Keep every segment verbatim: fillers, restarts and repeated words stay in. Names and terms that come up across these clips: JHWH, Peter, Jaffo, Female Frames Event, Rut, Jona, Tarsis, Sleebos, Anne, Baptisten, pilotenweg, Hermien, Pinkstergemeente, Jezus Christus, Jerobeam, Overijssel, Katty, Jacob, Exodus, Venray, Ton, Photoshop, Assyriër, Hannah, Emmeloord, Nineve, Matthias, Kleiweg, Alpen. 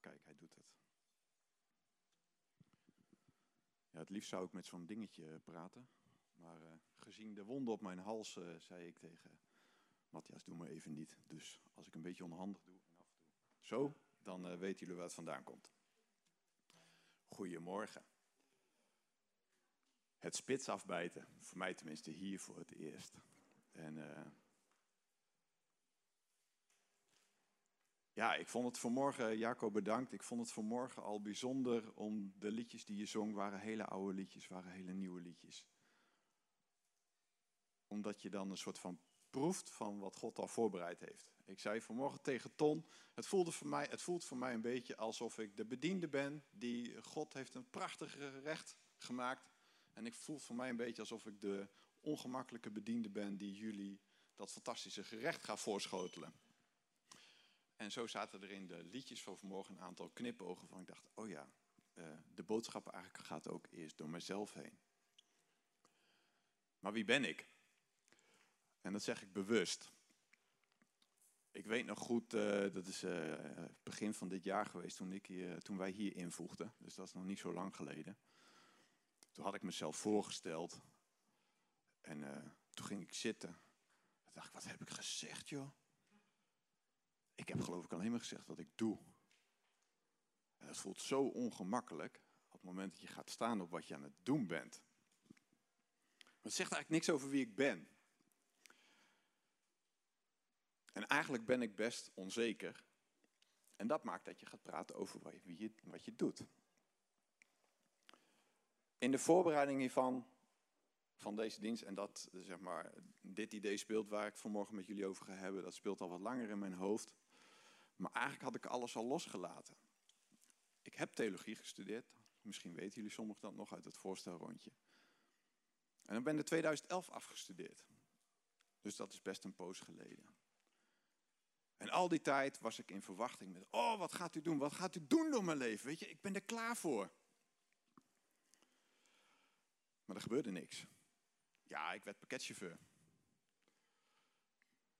kijk, hij doet het. Ja, het liefst zou ik met zo'n dingetje praten. Maar uh, gezien de wonden op mijn hals uh, zei ik tegen Matthias, doe maar even niet. Dus als ik een beetje onhandig doe en af en toe zo, dan uh, weten jullie waar het vandaan komt. Goedemorgen. Het spits afbijten, voor mij tenminste hier voor het eerst. En uh, ja, ik vond het vanmorgen, Jacob bedankt, ik vond het vanmorgen al bijzonder om de liedjes die je zong, waren hele oude liedjes, waren hele nieuwe liedjes. Omdat je dan een soort van proeft van wat God al voorbereid heeft. Ik zei vanmorgen tegen Ton, het, voelde voor mij, het voelt voor mij een beetje alsof ik de bediende ben, die God heeft een prachtig gerecht gemaakt. En ik voel voor mij een beetje alsof ik de ongemakkelijke bediende ben die jullie dat fantastische gerecht gaat voorschotelen. En zo zaten er in de liedjes van vanmorgen een aantal knipogen van ik dacht, oh ja, de boodschap eigenlijk gaat ook eerst door mezelf heen. Maar wie ben ik? En dat zeg ik bewust. Ik weet nog goed, uh, dat is uh, begin van dit jaar geweest toen, ik hier, toen wij hier invoegden. Dus dat is nog niet zo lang geleden. Toen had ik mezelf voorgesteld. En uh, toen ging ik zitten. Toen dacht ik, wat heb ik gezegd joh? Ik heb geloof ik alleen maar gezegd wat ik doe. En dat voelt zo ongemakkelijk. Op het moment dat je gaat staan op wat je aan het doen bent. Maar het zegt eigenlijk niks over wie ik ben. En eigenlijk ben ik best onzeker. En dat maakt dat je gaat praten over wat je, wat je doet. In de voorbereiding hiervan, van deze dienst, en dat, zeg maar, dit idee speelt waar ik vanmorgen met jullie over ga hebben, dat speelt al wat langer in mijn hoofd. Maar eigenlijk had ik alles al losgelaten. Ik heb theologie gestudeerd. Misschien weten jullie sommigen dat nog uit het voorstelrondje. En dan ben ik in tweeduizend elf afgestudeerd. Dus dat is best een poos geleden. En al die tijd was ik in verwachting met, oh, wat gaat u doen? Wat gaat u doen door mijn leven? Weet je, ik ben er klaar voor. Maar er gebeurde niks. Ja, ik werd pakketchauffeur.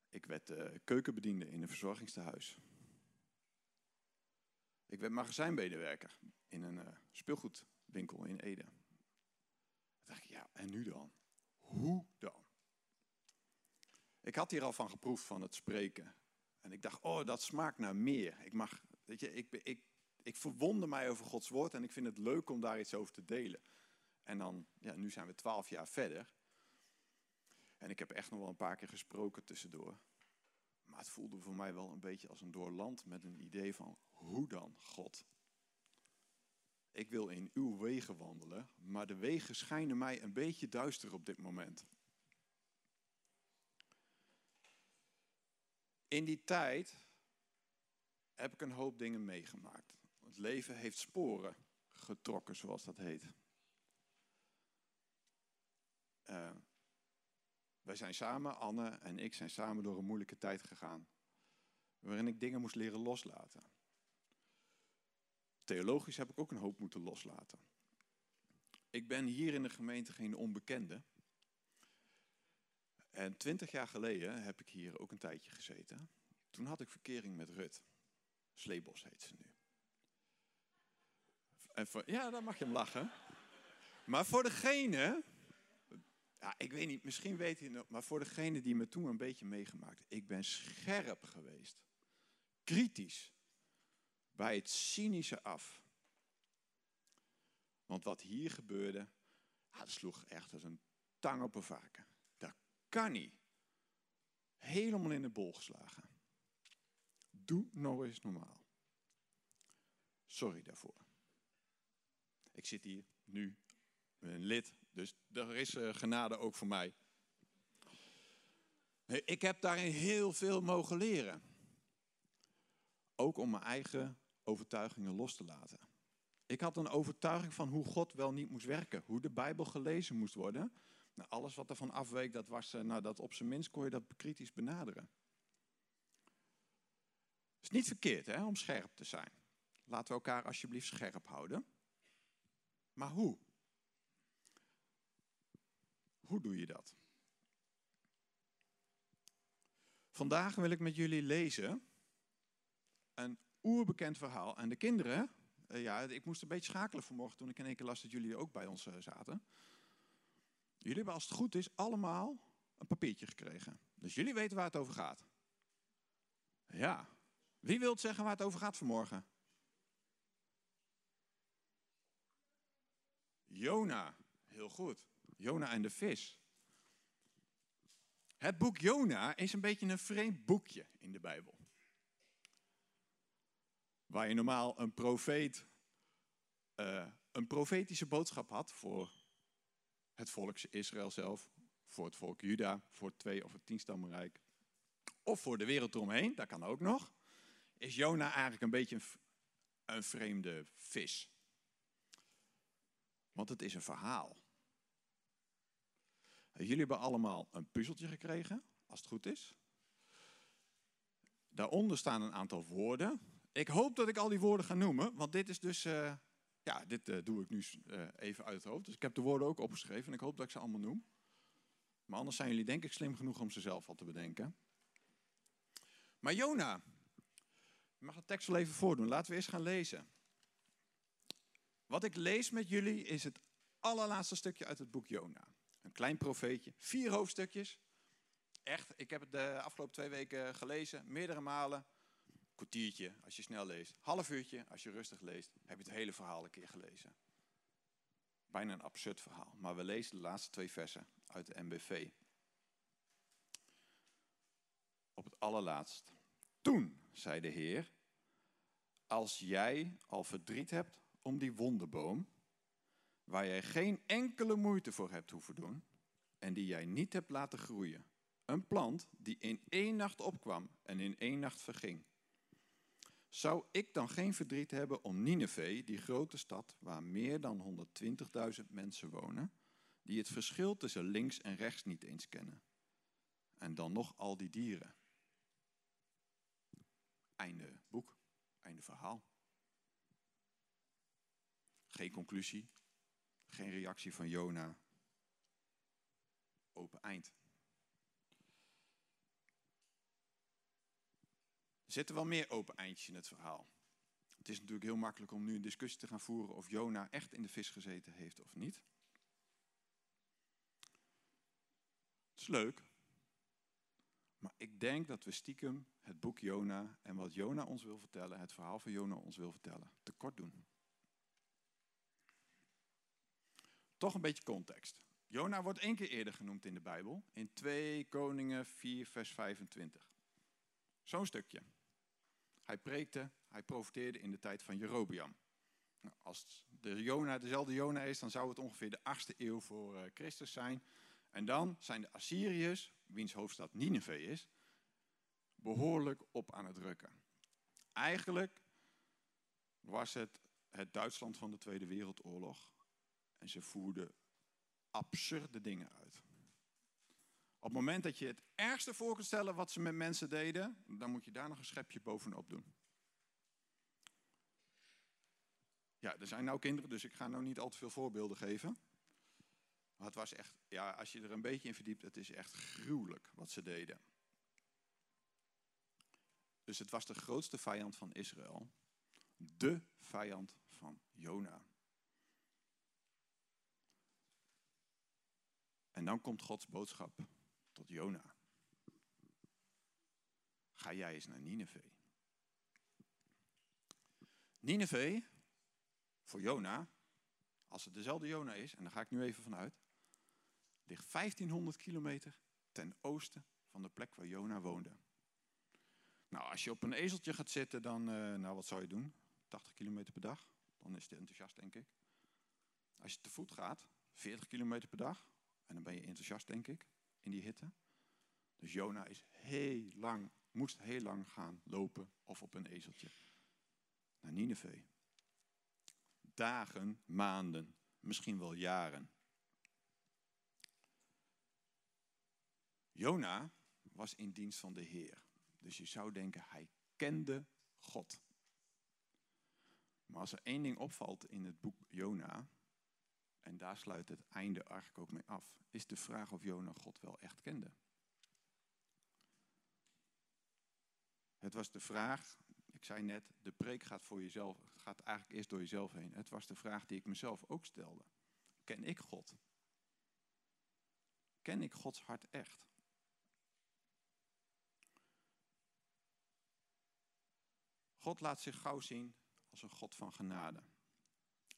Ik werd uh, keukenbediende in een verzorgingstehuis. Ik werd magazijnmedewerker in een uh, speelgoedwinkel in Ede. Toen dacht ik, ja, en nu dan? Hoe dan? Ik had hier al van geproefd van het spreken. En ik dacht, oh, dat smaakt naar meer. Ik mag, weet je, ik, ik, ik verwonder mij over Gods woord en ik vind het leuk om daar iets over te delen. En dan, ja, nu zijn we twaalf jaar verder. En ik heb echt nog wel een paar keer gesproken tussendoor. Maar het voelde voor mij wel een beetje als een doorland met een idee van, hoe dan, God? Ik wil in uw wegen wandelen, maar de wegen schijnen mij een beetje duister op dit moment. In die tijd heb ik een hoop dingen meegemaakt. Het leven heeft sporen getrokken, zoals dat heet. Uh, wij zijn samen, Anne en ik zijn samen door een moeilijke tijd gegaan. Waarin ik dingen moest leren loslaten. Theologisch heb ik ook een hoop moeten loslaten. Ik ben hier in de gemeente geen onbekende. En twintig jaar geleden heb ik hier ook een tijdje gezeten. Toen had ik verkering met Rut. Sleebos heet ze nu. En voor, ja, daar mag je hem lachen. Maar voor degene... Ja, ik weet niet, misschien weet je nog, maar voor degene die me toen een beetje meegemaakt. Ik ben scherp geweest. Kritisch. Bij het cynische af. Want wat hier gebeurde, ja, dat sloeg echt als een tang op een varken. Kan niet. Helemaal in de bol geslagen. Doe nou eens normaal. Sorry daarvoor. Ik zit hier nu met een lid, dus er is uh, genade ook voor mij. Nee, ik heb daarin heel veel mogen leren. Ook om mijn eigen overtuigingen los te laten. Ik had een overtuiging van hoe God wel niet moest werken, hoe de Bijbel gelezen moest worden. Nou, alles wat ervan afweek, dat was, nou, dat op zijn minst kon je dat kritisch benaderen. Het is niet verkeerd, hè, om scherp te zijn. Laten we elkaar alsjeblieft scherp houden. Maar hoe? Hoe doe je dat? Vandaag wil ik met jullie lezen een oerbekend verhaal. En de kinderen, uh, ja, ik moest een beetje schakelen vanmorgen toen ik in één keer las dat jullie ook bij ons uh, zaten. Jullie hebben als het goed is allemaal een papiertje gekregen. Dus jullie weten waar het over gaat. Ja, wie wil zeggen waar het over gaat vanmorgen? Jona, heel goed. Jona en de vis. Het boek Jona is een beetje een vreemd boekje in de Bijbel. Waar je normaal een profeet, uh, een profetische boodschap had voor het volk Israël zelf, voor het volk Juda, voor het twee- of het tienstammenrijk, of voor de wereld eromheen, dat kan ook nog, is Jona eigenlijk een beetje een, een vreemde vis. Want het is een verhaal. Jullie hebben allemaal een puzzeltje gekregen, als het goed is. Daaronder staan een aantal woorden. Ik hoop dat ik al die woorden ga noemen, want dit is dus... Uh, ja, dit uh, doe ik nu uh, even uit het hoofd. Dus ik heb de woorden ook opgeschreven en ik hoop dat ik ze allemaal noem. Maar anders zijn jullie denk ik slim genoeg om ze zelf al te bedenken. Maar Jona, je mag de tekst wel even voordoen. Laten we eerst gaan lezen. Wat ik lees met jullie is het allerlaatste stukje uit het boek Jona. Een klein profeetje, vier hoofdstukjes. Echt, ik heb het de afgelopen twee weken gelezen, meerdere malen. Kwartiertje als je snel leest, half uurtje als je rustig leest, heb je het hele verhaal een keer gelezen. Bijna een absurd verhaal, maar we lezen de laatste twee versen uit de M B V. Op het allerlaatst. Toen, zei de Heer, als jij al verdriet hebt om die wonderboom, waar jij geen enkele moeite voor hebt hoeven doen en die jij niet hebt laten groeien. Een plant die in één nacht opkwam en in één nacht verging. Zou ik dan geen verdriet hebben om Nineve, die grote stad waar meer dan honderdtwintigduizend mensen wonen, die het verschil tussen links en rechts niet eens kennen? En dan nog al die dieren. Einde boek, einde verhaal. Geen conclusie, geen reactie van Jona. Open eind. Er zitten wel meer open eindjes in het verhaal. Het is natuurlijk heel makkelijk om nu een discussie te gaan voeren of Jona echt in de vis gezeten heeft of niet. Het is leuk. Maar ik denk dat we stiekem het boek Jona en wat Jona ons wil vertellen, het verhaal van Jona ons wil vertellen, tekort doen. Toch een beetje context. Jona wordt één keer eerder genoemd in de Bijbel, in twee Koningen vier vers vijfentwintig. Zo'n stukje. Hij preekte, hij profeteerde in de tijd van Jerobeam. Nou, als de Jona dezelfde Jona is, dan zou het ongeveer de achtste eeuw voor uh, Christus zijn. En dan zijn de Assyriërs, wiens hoofdstad Nineve is, behoorlijk op aan het rukken. Eigenlijk was het het Duitsland van de Tweede Wereldoorlog. En ze voerden absurde dingen uit. Op het moment dat je het ergste voor kunt stellen wat ze met mensen deden, dan moet je daar nog een schepje bovenop doen. Ja, er zijn nou kinderen, dus ik ga nou niet al te veel voorbeelden geven. Maar het was echt, ja, als je er een beetje in verdiept, het is echt gruwelijk wat ze deden. Dus het was de grootste vijand van Israël. De vijand van Jona. En dan komt Gods boodschap tot Jona. Ga jij eens naar Nineve. Nineve, voor Jona, als het dezelfde Jona is, en daar ga ik nu even vanuit, ligt vijftienhonderd kilometer ten oosten van de plek waar Jona woonde. Nou, als je op een ezeltje gaat zitten, dan, uh, nou wat zou je doen? tachtig kilometer per dag, dan is het enthousiast denk ik. Als je te voet gaat, veertig kilometer per dag. En dan ben je enthousiast, denk ik, in die hitte. Dus Jona is heel lang, moest heel lang gaan lopen of op een ezeltje naar Nineve. Dagen, maanden, misschien wel jaren. Jona was in dienst van de Heer. Dus je zou denken, hij kende God. Maar als er één ding opvalt in het boek Jona... En daar sluit het einde eigenlijk ook mee af. Is de vraag of Jona God wel echt kende. Het was de vraag, Ik zei net, de preek gaat, voor jezelf, gaat eigenlijk eerst door jezelf heen. Het was de vraag die ik mezelf ook stelde. Ken ik God? Ken ik Gods hart echt? God laat zich gauw zien als een God van genade.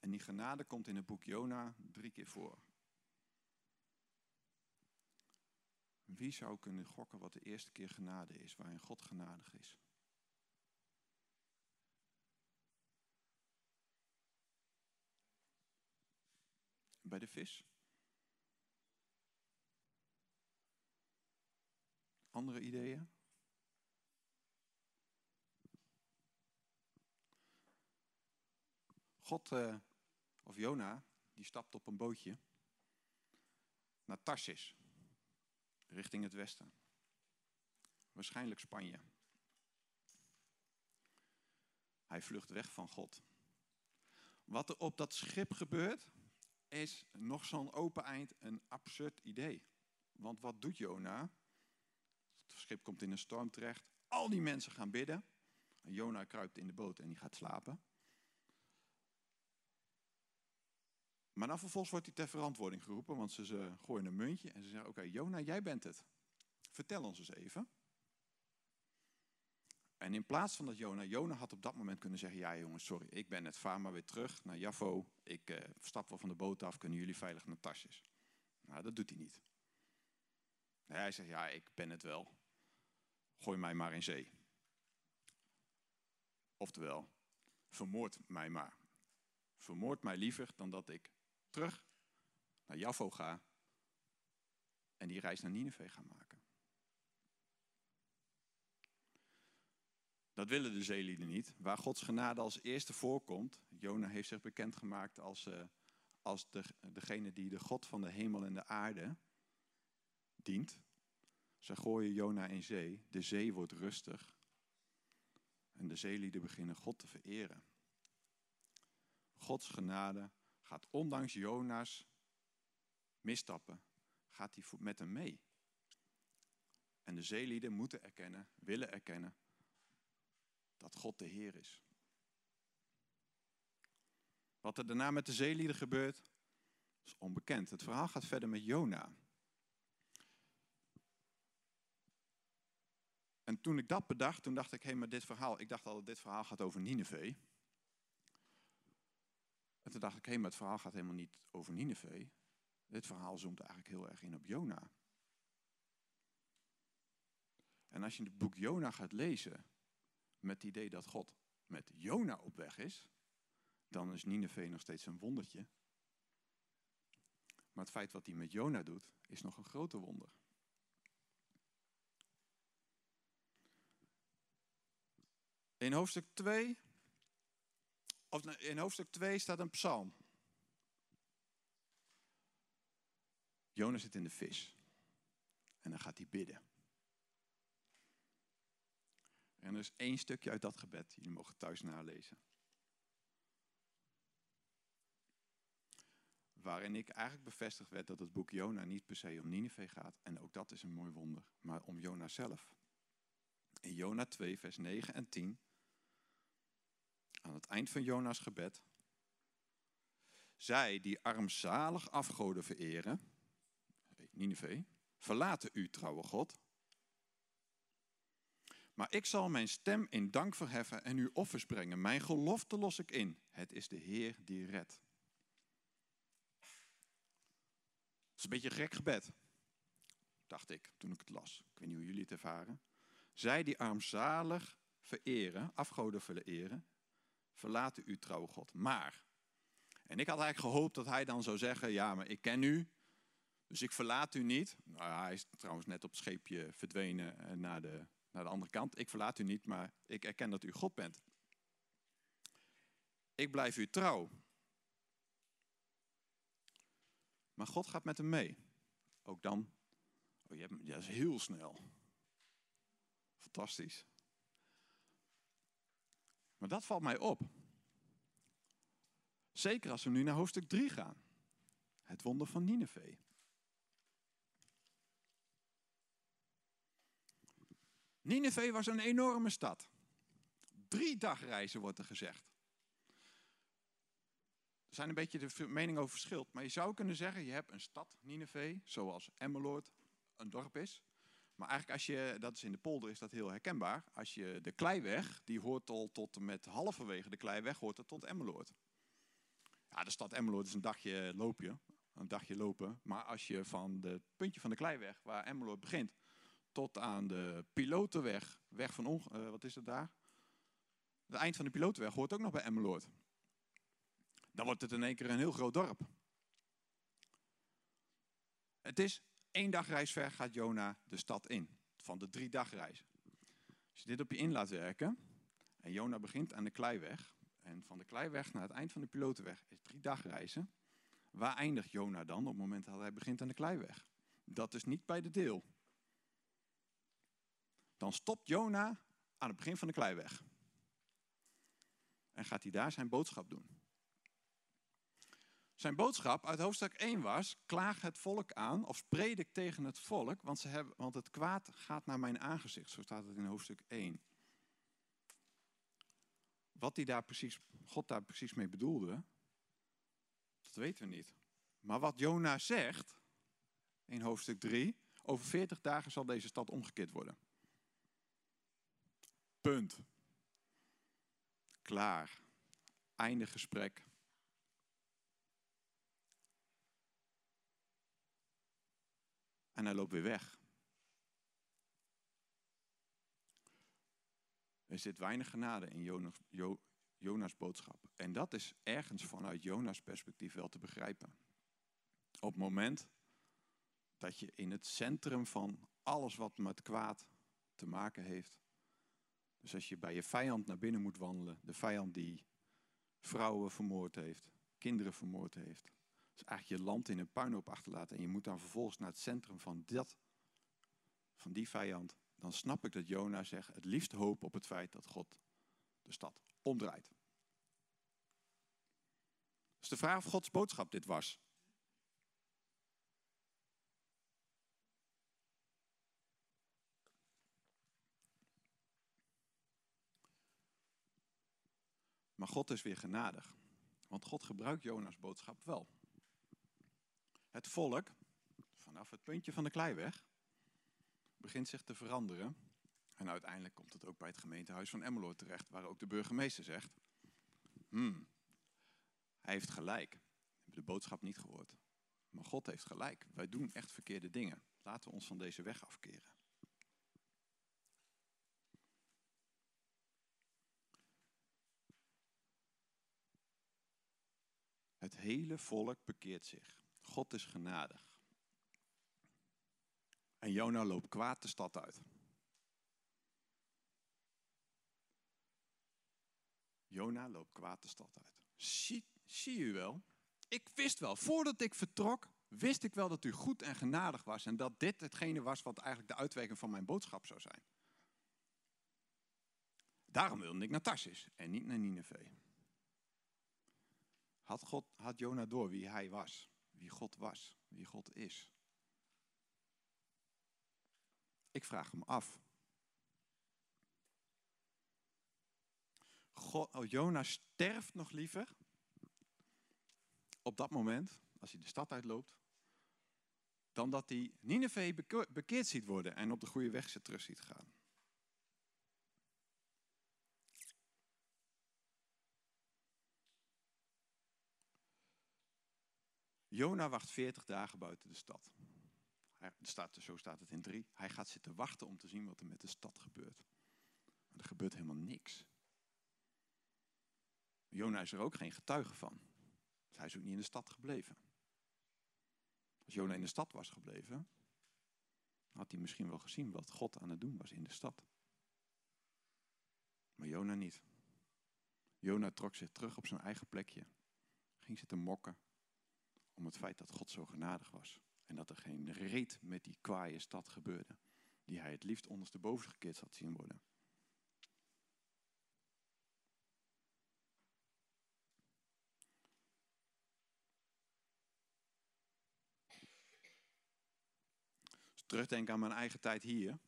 En die genade komt in het boek Jona drie keer voor. Wie zou kunnen gokken wat de eerste keer genade is, waarin God genadig is? Bij de vis? Andere ideeën? God, uh, of Jona, die stapt op een bootje naar Tarsis, richting het westen. Waarschijnlijk Spanje. Hij vlucht weg van God. Wat er op dat schip gebeurt, is nog zo'n open eind een absurd idee. Want wat doet Jona? Het schip komt in een storm terecht. Al die mensen gaan bidden. Jona kruipt in de boot en die gaat slapen. Maar dan vervolgens wordt hij ter verantwoording geroepen, want ze, ze gooien een muntje en ze zeggen, oké, okay, Jona, jij bent het. Vertel ons eens even. En in plaats van dat Jona, Jona had op dat moment kunnen zeggen, ja jongens, sorry, ik ben het, vaar maar weer terug naar Jaffo. Ik uh, stap wel van de boot af, kunnen jullie veilig naar Tarsis. Nou, dat doet hij niet. Nee, hij zegt, ja, ik ben het wel. Gooi mij maar in zee. Oftewel, vermoord mij maar. Vermoord mij liever dan dat ik terug naar Jaffo ga en die reis naar Nineve gaan maken. Dat willen de zeelieden niet. Waar Gods genade als eerste voorkomt, Jona heeft zich bekendgemaakt als, uh, als de, degene die de God van de hemel en de aarde dient. Zij gooien Jona in zee, de zee wordt rustig en de zeelieden beginnen God te vereren. Gods genade gaat ondanks Jona's misstappen, gaat hij met hem mee. En de zeelieden moeten erkennen, willen erkennen, dat God de Heer is. Wat er daarna met de zeelieden gebeurt, is onbekend. Het verhaal gaat verder met Jona. En toen ik dat bedacht, toen dacht ik, hé, hey, maar dit verhaal, ik dacht al dat dit verhaal gaat over Nineve. En toen dacht ik, hé, hey, maar het verhaal gaat helemaal niet over Nineve. Dit verhaal zoomt eigenlijk heel erg in op Jona. En als je het boek Jona gaat lezen met het idee dat God met Jona op weg is, dan is Nineve nog steeds een wondertje. Maar het feit wat hij met Jona doet, is nog een groter wonder. In hoofdstuk twee... Of in hoofdstuk twee staat een psalm. Jona zit in de vis. En dan gaat hij bidden. En er is één stukje uit dat gebed. Jullie mogen thuis nalezen. Waarin ik eigenlijk bevestigd werd dat het boek Jona niet per se om Nineve gaat. En ook dat is een mooi wonder. Maar om Jona zelf. In Jona twee vers negen en tien. Aan het eind van Jona's gebed. Zij die armzalig afgoden vereren, Nineve, verlaten u, trouwe God. Maar ik zal mijn stem in dank verheffen en uw offers brengen. Mijn gelofte los ik in. Het is de Heer die redt. Het is een beetje een gek gebed, dacht ik toen ik het las. Ik weet niet hoe jullie het ervaren. Zij die armzalig vereren, afgoden vereren, verlaten u, trouwe God. Maar, en ik had eigenlijk gehoopt dat hij dan zou zeggen, ja, maar ik ken u, dus ik verlaat u niet. Nou, hij is trouwens net op het scheepje verdwenen naar de, naar de andere kant. Ik verlaat u niet, maar ik erken dat u God bent. Ik blijf u trouw. Maar God gaat met hem mee. Ook dan, oh, je hebt, dat is heel snel. Fantastisch. Maar dat valt mij op. Zeker als we nu naar hoofdstuk drie gaan. Het wonder van Nineve. Nineve was een enorme stad. Drie dagreizen wordt er gezegd. Er zijn een beetje de mening over verschilt. Maar je zou kunnen zeggen, je hebt een stad, Nineve, zoals Emmeloord een dorp is. Maar eigenlijk, als je, dat is in de polder, is dat heel herkenbaar. Als je de Kleiweg, die hoort al tot en met halverwege de Kleiweg, hoort dat tot Emmeloord. Ja, de stad Emmeloord is een dagje loopje, een dagje lopen. Maar als je van het puntje van de Kleiweg, waar Emmeloord begint, tot aan de pilotenweg, weg van onge- uh, wat is dat daar? Het eind van de pilotenweg hoort ook nog bij Emmeloord. Dan wordt het in één keer een heel groot dorp. Het is één dagreis ver gaat Jona de stad in. Van de drie dagreizen. Als je dit op je in laat werken. En Jona begint aan de Kleiweg. En van de Kleiweg naar het eind van de pilotenweg is drie dagreizen. Waar eindigt Jona dan op het moment dat hij begint aan de Kleiweg? Dat is niet bij de deel. Dan stopt Jona aan het begin van de Kleiweg. En gaat hij daar zijn boodschap doen. Zijn boodschap uit hoofdstuk één was, klaag het volk aan of predik tegen het volk, want, ze hebben, want het kwaad gaat naar mijn aangezicht. Zo staat het in hoofdstuk één. Wat die daar precies, God daar precies mee bedoelde, dat weten we niet. Maar wat Jona zegt in hoofdstuk drie, over veertig dagen zal deze stad omgekeerd worden. Punt. Klaar. Einde gesprek. En hij loopt weer weg. Er zit weinig genade in Jonas, jo, Jona's boodschap. En dat is ergens vanuit Jona's perspectief wel te begrijpen. Op het moment dat je in het centrum van alles wat met kwaad te maken heeft. Dus als je bij je vijand naar binnen moet wandelen. De vijand die vrouwen vermoord heeft, kinderen vermoord heeft. Dus eigenlijk je land in een puinhoop achterlaten. En je moet dan vervolgens naar het centrum van, dat, van die vijand. Dan snap ik dat Jona zegt, het liefst hoop op het feit dat God de stad omdraait. Dus de vraag of Gods boodschap dit was. Maar God is weer genadig. Want God gebruikt Jona's boodschap wel. Het volk, vanaf het puntje van de Kleiweg, begint zich te veranderen. En uiteindelijk komt het ook bij het gemeentehuis van Emmeloord terecht, waar ook de burgemeester zegt, hmm, hij heeft gelijk. We hebben de boodschap niet gehoord. Maar God heeft gelijk. Wij doen echt verkeerde dingen. Laten we ons van deze weg afkeren. Het hele volk bekeert zich. God is genadig. En Jona loopt kwaad de stad uit. Jona loopt kwaad de stad uit. Zie, zie u wel? Ik wist wel, voordat ik vertrok, wist ik wel dat u goed en genadig was. En dat dit hetgene was wat eigenlijk de uitwerking van mijn boodschap zou zijn. Daarom wilde ik naar Tarsis en niet naar Nineve. Had, God, had Jona door wie hij was? Wie God was, wie God is. Ik vraag hem af. God, oh, Jona sterft nog liever. Op dat moment, als hij de stad uitloopt. Dan dat hij Nineve bekeerd ziet worden en op de goede weg ze terug ziet gaan. Jona wacht veertig dagen buiten de stad. Er staat, zo staat het in drie. Hij gaat zitten wachten om te zien wat er met de stad gebeurt. Maar er gebeurt helemaal niks. Jona is er ook geen getuige van. Dus hij is ook niet in de stad gebleven. Als Jona in de stad was gebleven, had hij misschien wel gezien wat God aan het doen was in de stad. Maar Jona niet. Jona trok zich terug op zijn eigen plekje. Ging zitten mokken. Om het feit dat God zo genadig was. En dat er geen reet met die kwaaie stad gebeurde. Die hij het liefst ondersteboven gekeerd had zien worden. Dus terugdenken aan mijn eigen tijd hier.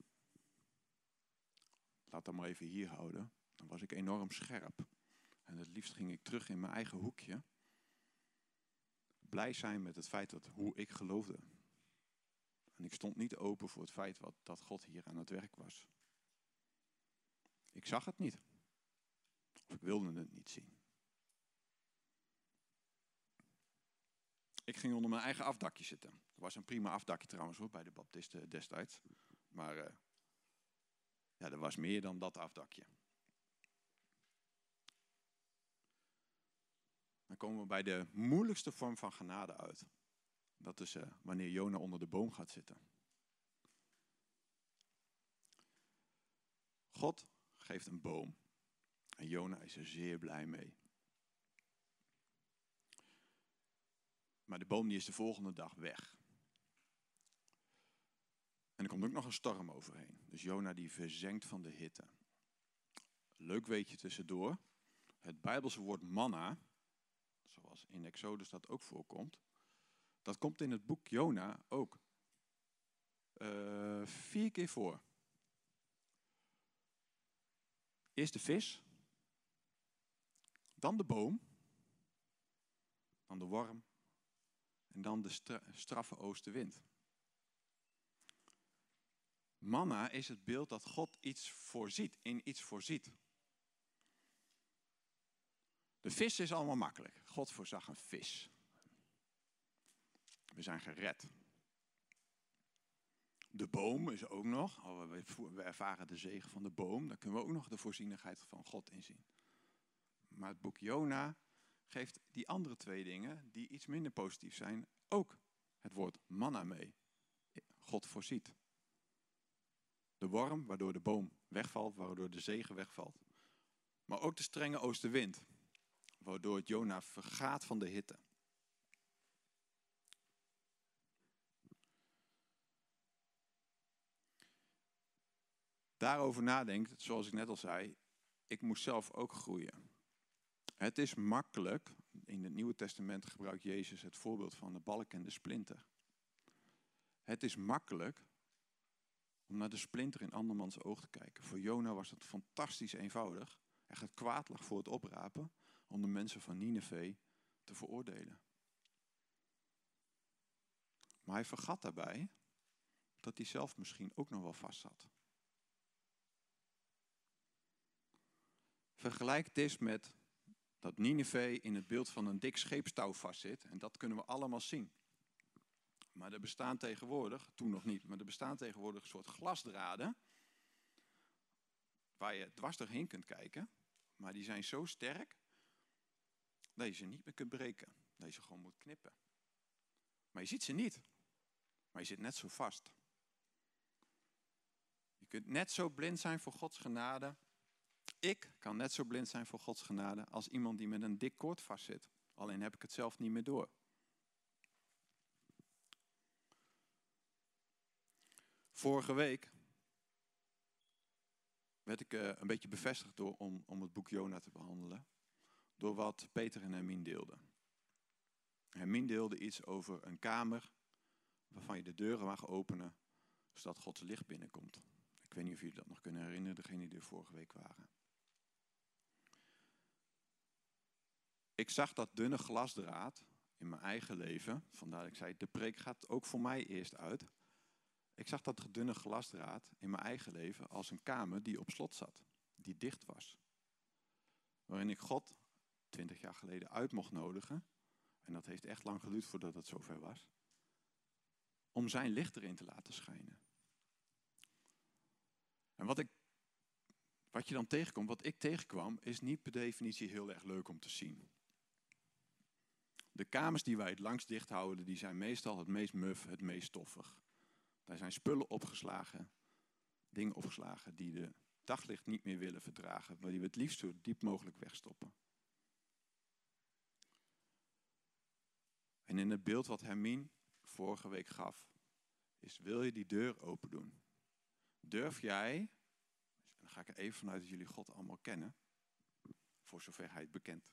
Laat dat maar even hier houden. Dan was ik enorm scherp. En het liefst ging ik terug in mijn eigen hoekje. Blij zijn met het feit dat hoe ik geloofde. En ik stond niet open voor het feit wat, dat God hier aan het werk was. Ik zag het niet. Of ik wilde het niet zien. Ik ging onder mijn eigen afdakje zitten. Het was een prima afdakje trouwens hoor, bij de Baptisten destijds. Maar uh, ja, er was meer dan dat afdakje. Dan komen we bij de moeilijkste vorm van genade uit. Dat is uh, wanneer Jona onder de boom gaat zitten. God geeft een boom. En Jona is er zeer blij mee. Maar de boom die is de volgende dag weg. En er komt ook nog een storm overheen. Dus Jona die verzenkt van de hitte. Leuk weetje tussendoor. Het Bijbelse woord manna, zoals in Exodus dat ook voorkomt, dat komt in het boek Jona ook uh, vier keer voor. Eerst de vis, dan de boom, dan de worm en dan de stra- straffe oostenwind. Manna is het beeld dat God iets voorziet, in iets voorziet. De vis is allemaal makkelijk. God voorzag een vis. We zijn gered. De boom is ook nog. Oh, we, we ervaren de zegen van de boom. Daar kunnen we ook nog de voorzienigheid van God in zien. Maar het boek Jona geeft die andere twee dingen, die iets minder positief zijn, ook het woord manna mee. God voorziet. De worm, waardoor de boom wegvalt, waardoor de zegen wegvalt. Maar ook de strenge oostenwind, waardoor het Jona vergaat van de hitte. Daarover nadenkt, zoals ik net al zei, ik moest zelf ook groeien. Het is makkelijk, in het Nieuwe Testament gebruikt Jezus het voorbeeld van de balk en de splinter. Het is makkelijk om naar de splinter in andermans oog te kijken. Voor Jona was dat fantastisch eenvoudig. Hij gaat kwaad lag voor het oprapen om de mensen van Nineve te veroordelen. Maar hij vergat daarbij dat hij zelf misschien ook nog wel vast zat. Vergelijk dit met dat Nineve in het beeld van een dik scheepstouw vastzit. En dat kunnen we allemaal zien. Maar er bestaan tegenwoordig, toen nog niet, maar er bestaan tegenwoordig een soort glasdraden. Waar je dwars doorheen kunt kijken. Maar die zijn zo sterk dat je ze niet meer kunt breken. Dat je ze gewoon moet knippen. Maar je ziet ze niet. Maar je zit net zo vast. Je kunt net zo blind zijn voor Gods genade. Ik kan net zo blind zijn voor Gods genade als iemand die met een dik koord vastzit. Alleen heb ik het zelf niet meer door. Vorige week werd ik uh, een beetje bevestigd door om, om het boek Jona te behandelen. Door wat Peter en Hermien deelden. Hermien deelde iets over een kamer waarvan je de deuren mag openen, zodat Gods licht binnenkomt. Ik weet niet of jullie dat nog kunnen herinneren, degenen die er vorige week waren. Ik zag dat dunne glasdraad in mijn eigen leven. Vandaar dat ik zei, de preek gaat ook voor mij eerst uit. Ik zag dat dunne glasdraad in mijn eigen leven als een kamer die op slot zat. Die dicht was. Waarin ik God twintig jaar geleden uit mocht nodigen. En dat heeft echt lang geduurd voordat het zover was. Om zijn licht erin te laten schijnen. En wat, ik, wat je dan tegenkomt, wat ik tegenkwam, is niet per definitie heel erg leuk om te zien. De kamers die wij het langst dicht houden, die zijn meestal het meest muf, het meest stoffig. Daar zijn spullen opgeslagen, dingen opgeslagen die de daglicht niet meer willen verdragen, maar die we het liefst zo diep mogelijk wegstoppen. En in het beeld wat Hermien vorige week gaf, is wil je die deur open doen? Durf jij, en dan ga ik er even vanuit dat jullie God allemaal kennen, voor zover hij het bekend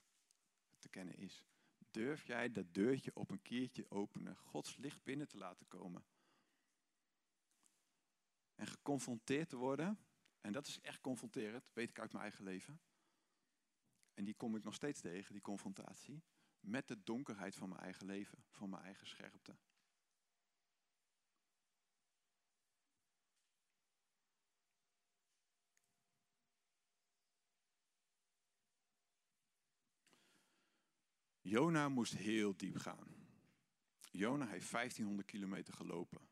te kennen is. Durf jij dat deurtje op een kiertje openen, Gods licht binnen te laten komen? En geconfronteerd te worden En dat is echt confronterend, weet ik uit mijn eigen leven. En die kom ik nog steeds tegen, die confrontatie. Met de donkerheid van mijn eigen leven, van mijn eigen scherpte. Jona moest heel diep gaan. Jona heeft vijftienhonderd kilometer gelopen.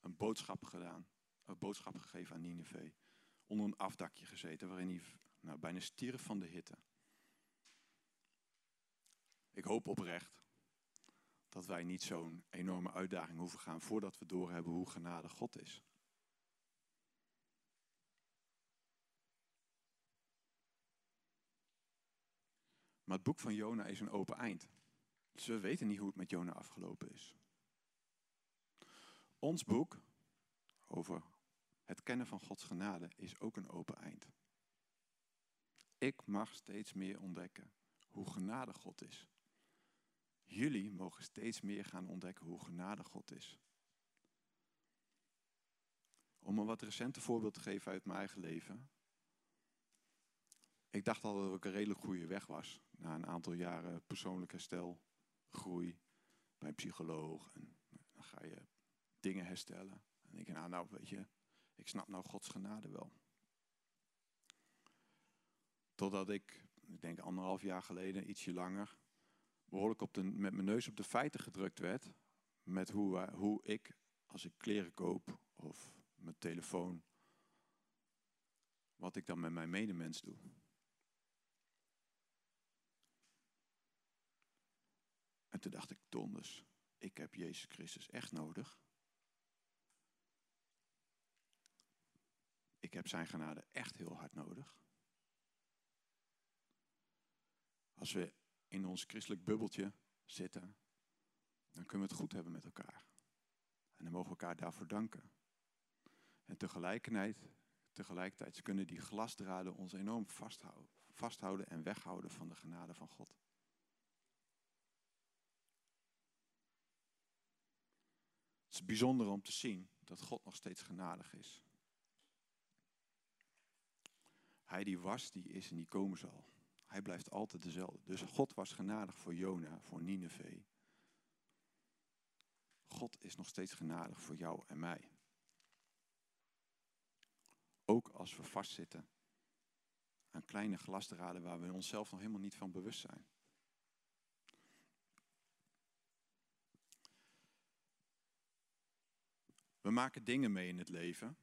Een boodschap gedaan, een boodschap gegeven aan Nineve. Onder een afdakje gezeten waarin hij nou, bijna stierf van de hitte. Ik hoop oprecht dat wij niet zo'n enorme uitdaging hoeven gaan voordat we doorhebben hoe genade God is. Maar het boek van Jona is een open eind. Dus we weten niet hoe het met Jona afgelopen is. Ons boek over het kennen van Gods genade is ook een open eind. Ik mag steeds meer ontdekken hoe genade God is. Jullie mogen steeds meer gaan ontdekken hoe genade God is. Om een wat recente voorbeeld te geven uit mijn eigen leven. Ik dacht al dat ik een redelijk goede weg was. Na een aantal jaren persoonlijk herstel, groei bij een psycholoog. En dan ga je dingen herstellen. En ik denk, nou, nou weet je, ik snap nou Gods genade wel. Totdat ik, ik denk anderhalf jaar geleden, ietsje langer, behoorlijk op de, met mijn neus op de feiten gedrukt werd. Met hoe, hoe ik, als ik kleren koop of mijn telefoon, wat ik dan met mijn medemens doe. En toen dacht ik, donders, ik heb Jezus Christus echt nodig. Ik heb zijn genade echt heel hard nodig. Als we in ons christelijk bubbeltje zitten, dan kunnen we het goed hebben met elkaar. En dan mogen we elkaar daarvoor danken. En tegelijkertijd, tegelijkertijd kunnen die glasdraden ons enorm vasthouden, vasthouden en weghouden van de genade van God. Het is bijzonder om te zien dat God nog steeds genadig is. Hij die was, die is en die komen zal. Hij blijft altijd dezelfde. Dus God was genadig voor Jona, voor Nineve. God is nog steeds genadig voor jou en mij. Ook als we vastzitten aan kleine glasdraden waar we onszelf nog helemaal niet van bewust zijn. We maken dingen mee in het leven.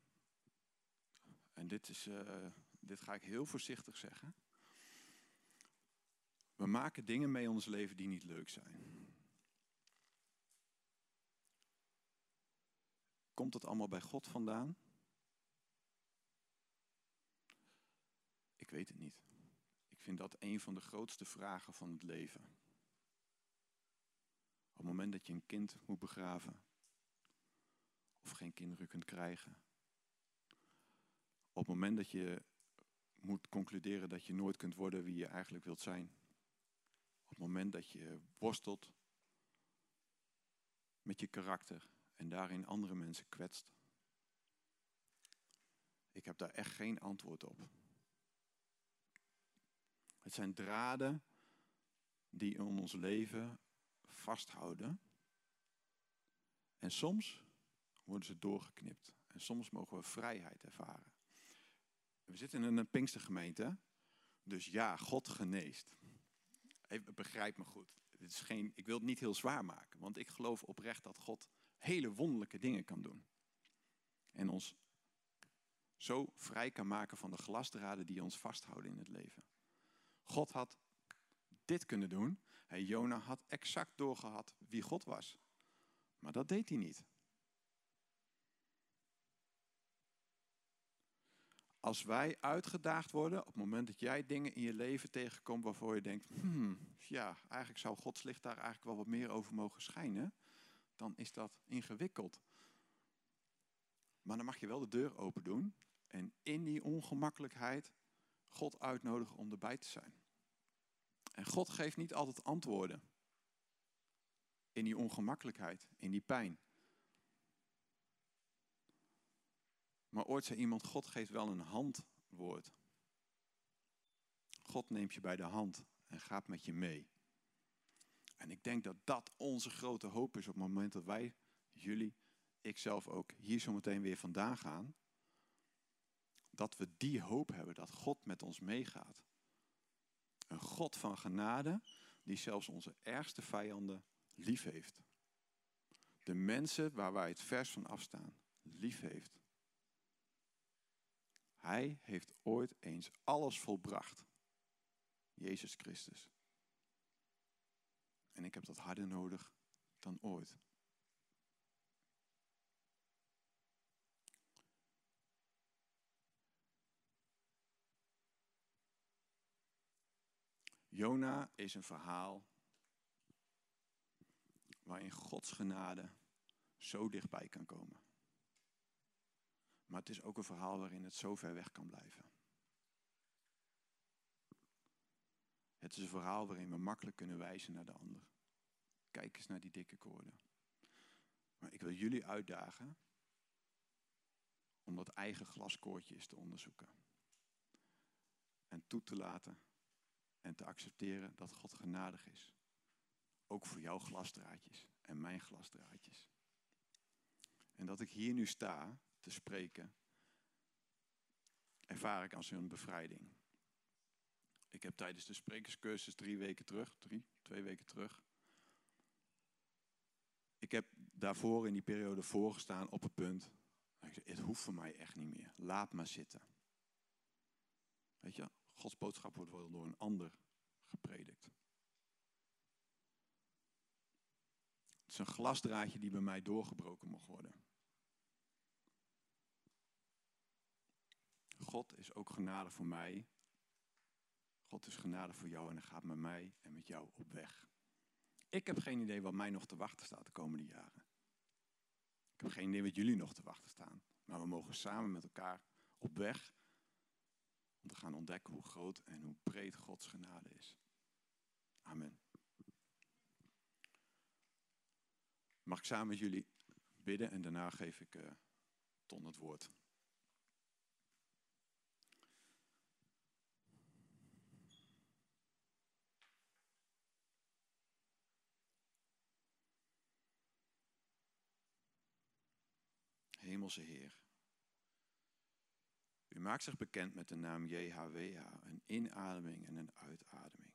En dit is, uh, dit ga ik heel voorzichtig zeggen. We maken dingen mee in ons leven die niet leuk zijn. Komt dat allemaal bij God vandaan? Ik weet het niet. Ik vind dat een van de grootste vragen van het leven. Op het moment dat je een kind moet begraven, of geen kinderen kunt krijgen. Op het moment dat je moet concluderen dat je nooit kunt worden wie je eigenlijk wilt zijn. Op het moment dat je worstelt met je karakter en daarin andere mensen kwetst. Ik heb daar echt geen antwoord op. Het zijn draden die in ons leven vasthouden. En soms worden ze doorgeknipt. En soms mogen we vrijheid ervaren. We zitten in een Pinkstergemeente. Dus ja, God geneest. Even, begrijp me goed. Dit is geen, ik wil het niet heel zwaar maken. Want ik geloof oprecht dat God hele wonderlijke dingen kan doen. En ons zo vrij kan maken van de glasdraden die ons vasthouden in het leven. God had dit kunnen doen. Hey, Jona had exact doorgehad wie God was. Maar dat deed hij niet. Als wij uitgedaagd worden, op het moment dat jij dingen in je leven tegenkomt waarvoor je denkt, hmm, ja, eigenlijk zou Gods licht daar eigenlijk wel wat meer over mogen schijnen, dan is dat ingewikkeld. Maar dan mag je wel de deur open doen en in die ongemakkelijkheid God uitnodigen om erbij te zijn. En God geeft niet altijd antwoorden in die ongemakkelijkheid, in die pijn. Maar ooit zei iemand, God geeft wel een handwoord. God neemt je bij de hand en gaat met je mee. En ik denk dat dat onze grote hoop is op het moment dat wij, jullie, ikzelf ook, hier zometeen weer vandaan gaan. Dat we die hoop hebben dat God met ons meegaat. Een God van genade die zelfs onze ergste vijanden lief heeft. De mensen waar wij het vers van afstaan, lief heeft. Hij heeft ooit eens alles volbracht. Jezus Christus. En ik heb dat harder nodig dan ooit. Jona is een verhaal waarin Gods genade zo dichtbij kan komen. Maar het is ook een verhaal waarin het zo ver weg kan blijven. Het is een verhaal waarin we makkelijk kunnen wijzen naar de ander. Kijk eens naar die dikke koorden. Maar ik wil jullie uitdagen om dat eigen glaskoortje eens te onderzoeken. En toe te laten en te accepteren dat God genadig is. Ook voor jouw glasdraadjes en mijn glasdraadjes. En dat ik hier nu sta te spreken, ervaar ik als een bevrijding. Ik heb tijdens de sprekerscursus drie weken terug, drie, twee weken terug. Ik heb daarvoor in die periode voorgestaan op het punt. Ik zei, het hoeft voor mij echt niet meer. Laat maar zitten. Weet je, Gods boodschap wordt wel door een ander gepredikt. Het is een glasdraadje die bij mij doorgebroken mag worden. God is ook genadig voor mij. God is genade voor jou en hij gaat met mij en met jou op weg. Ik heb geen idee wat mij nog te wachten staat de komende jaren. Ik heb geen idee wat jullie nog te wachten staan. Maar we mogen samen met elkaar op weg om te gaan ontdekken hoe groot en hoe breed Gods genade is. Amen. Mag ik samen met jullie bidden en daarna geef ik uh, Ton het woord. Hemelse Heer, u maakt zich bekend met de naam J H W H, een inademing en een uitademing.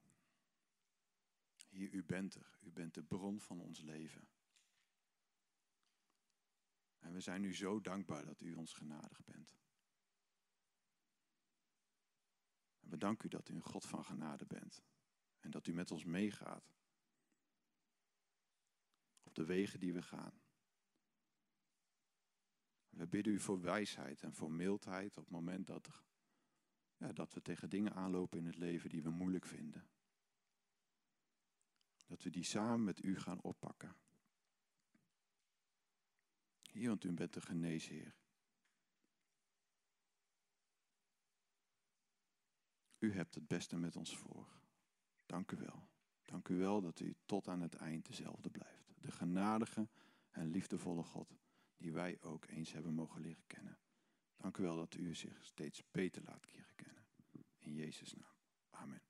Heer, u bent er, u bent de bron van ons leven. En we zijn u zo dankbaar dat u ons genadig bent. En we danken u dat u een God van genade bent en dat u met ons meegaat op de wegen die we gaan. We bidden u voor wijsheid en voor mildheid op het moment dat, er, ja, dat we tegen dingen aanlopen in het leven die we moeilijk vinden. Dat we die samen met u gaan oppakken. Heer, want u bent de geneesheer. U hebt het beste met ons voor. Dank u wel. Dank u wel dat u tot aan het eind dezelfde blijft. De genadige en liefdevolle God. Die wij ook eens hebben mogen leren kennen. Dank u wel dat u zich steeds beter laat leren kennen. In Jezus' naam. Amen.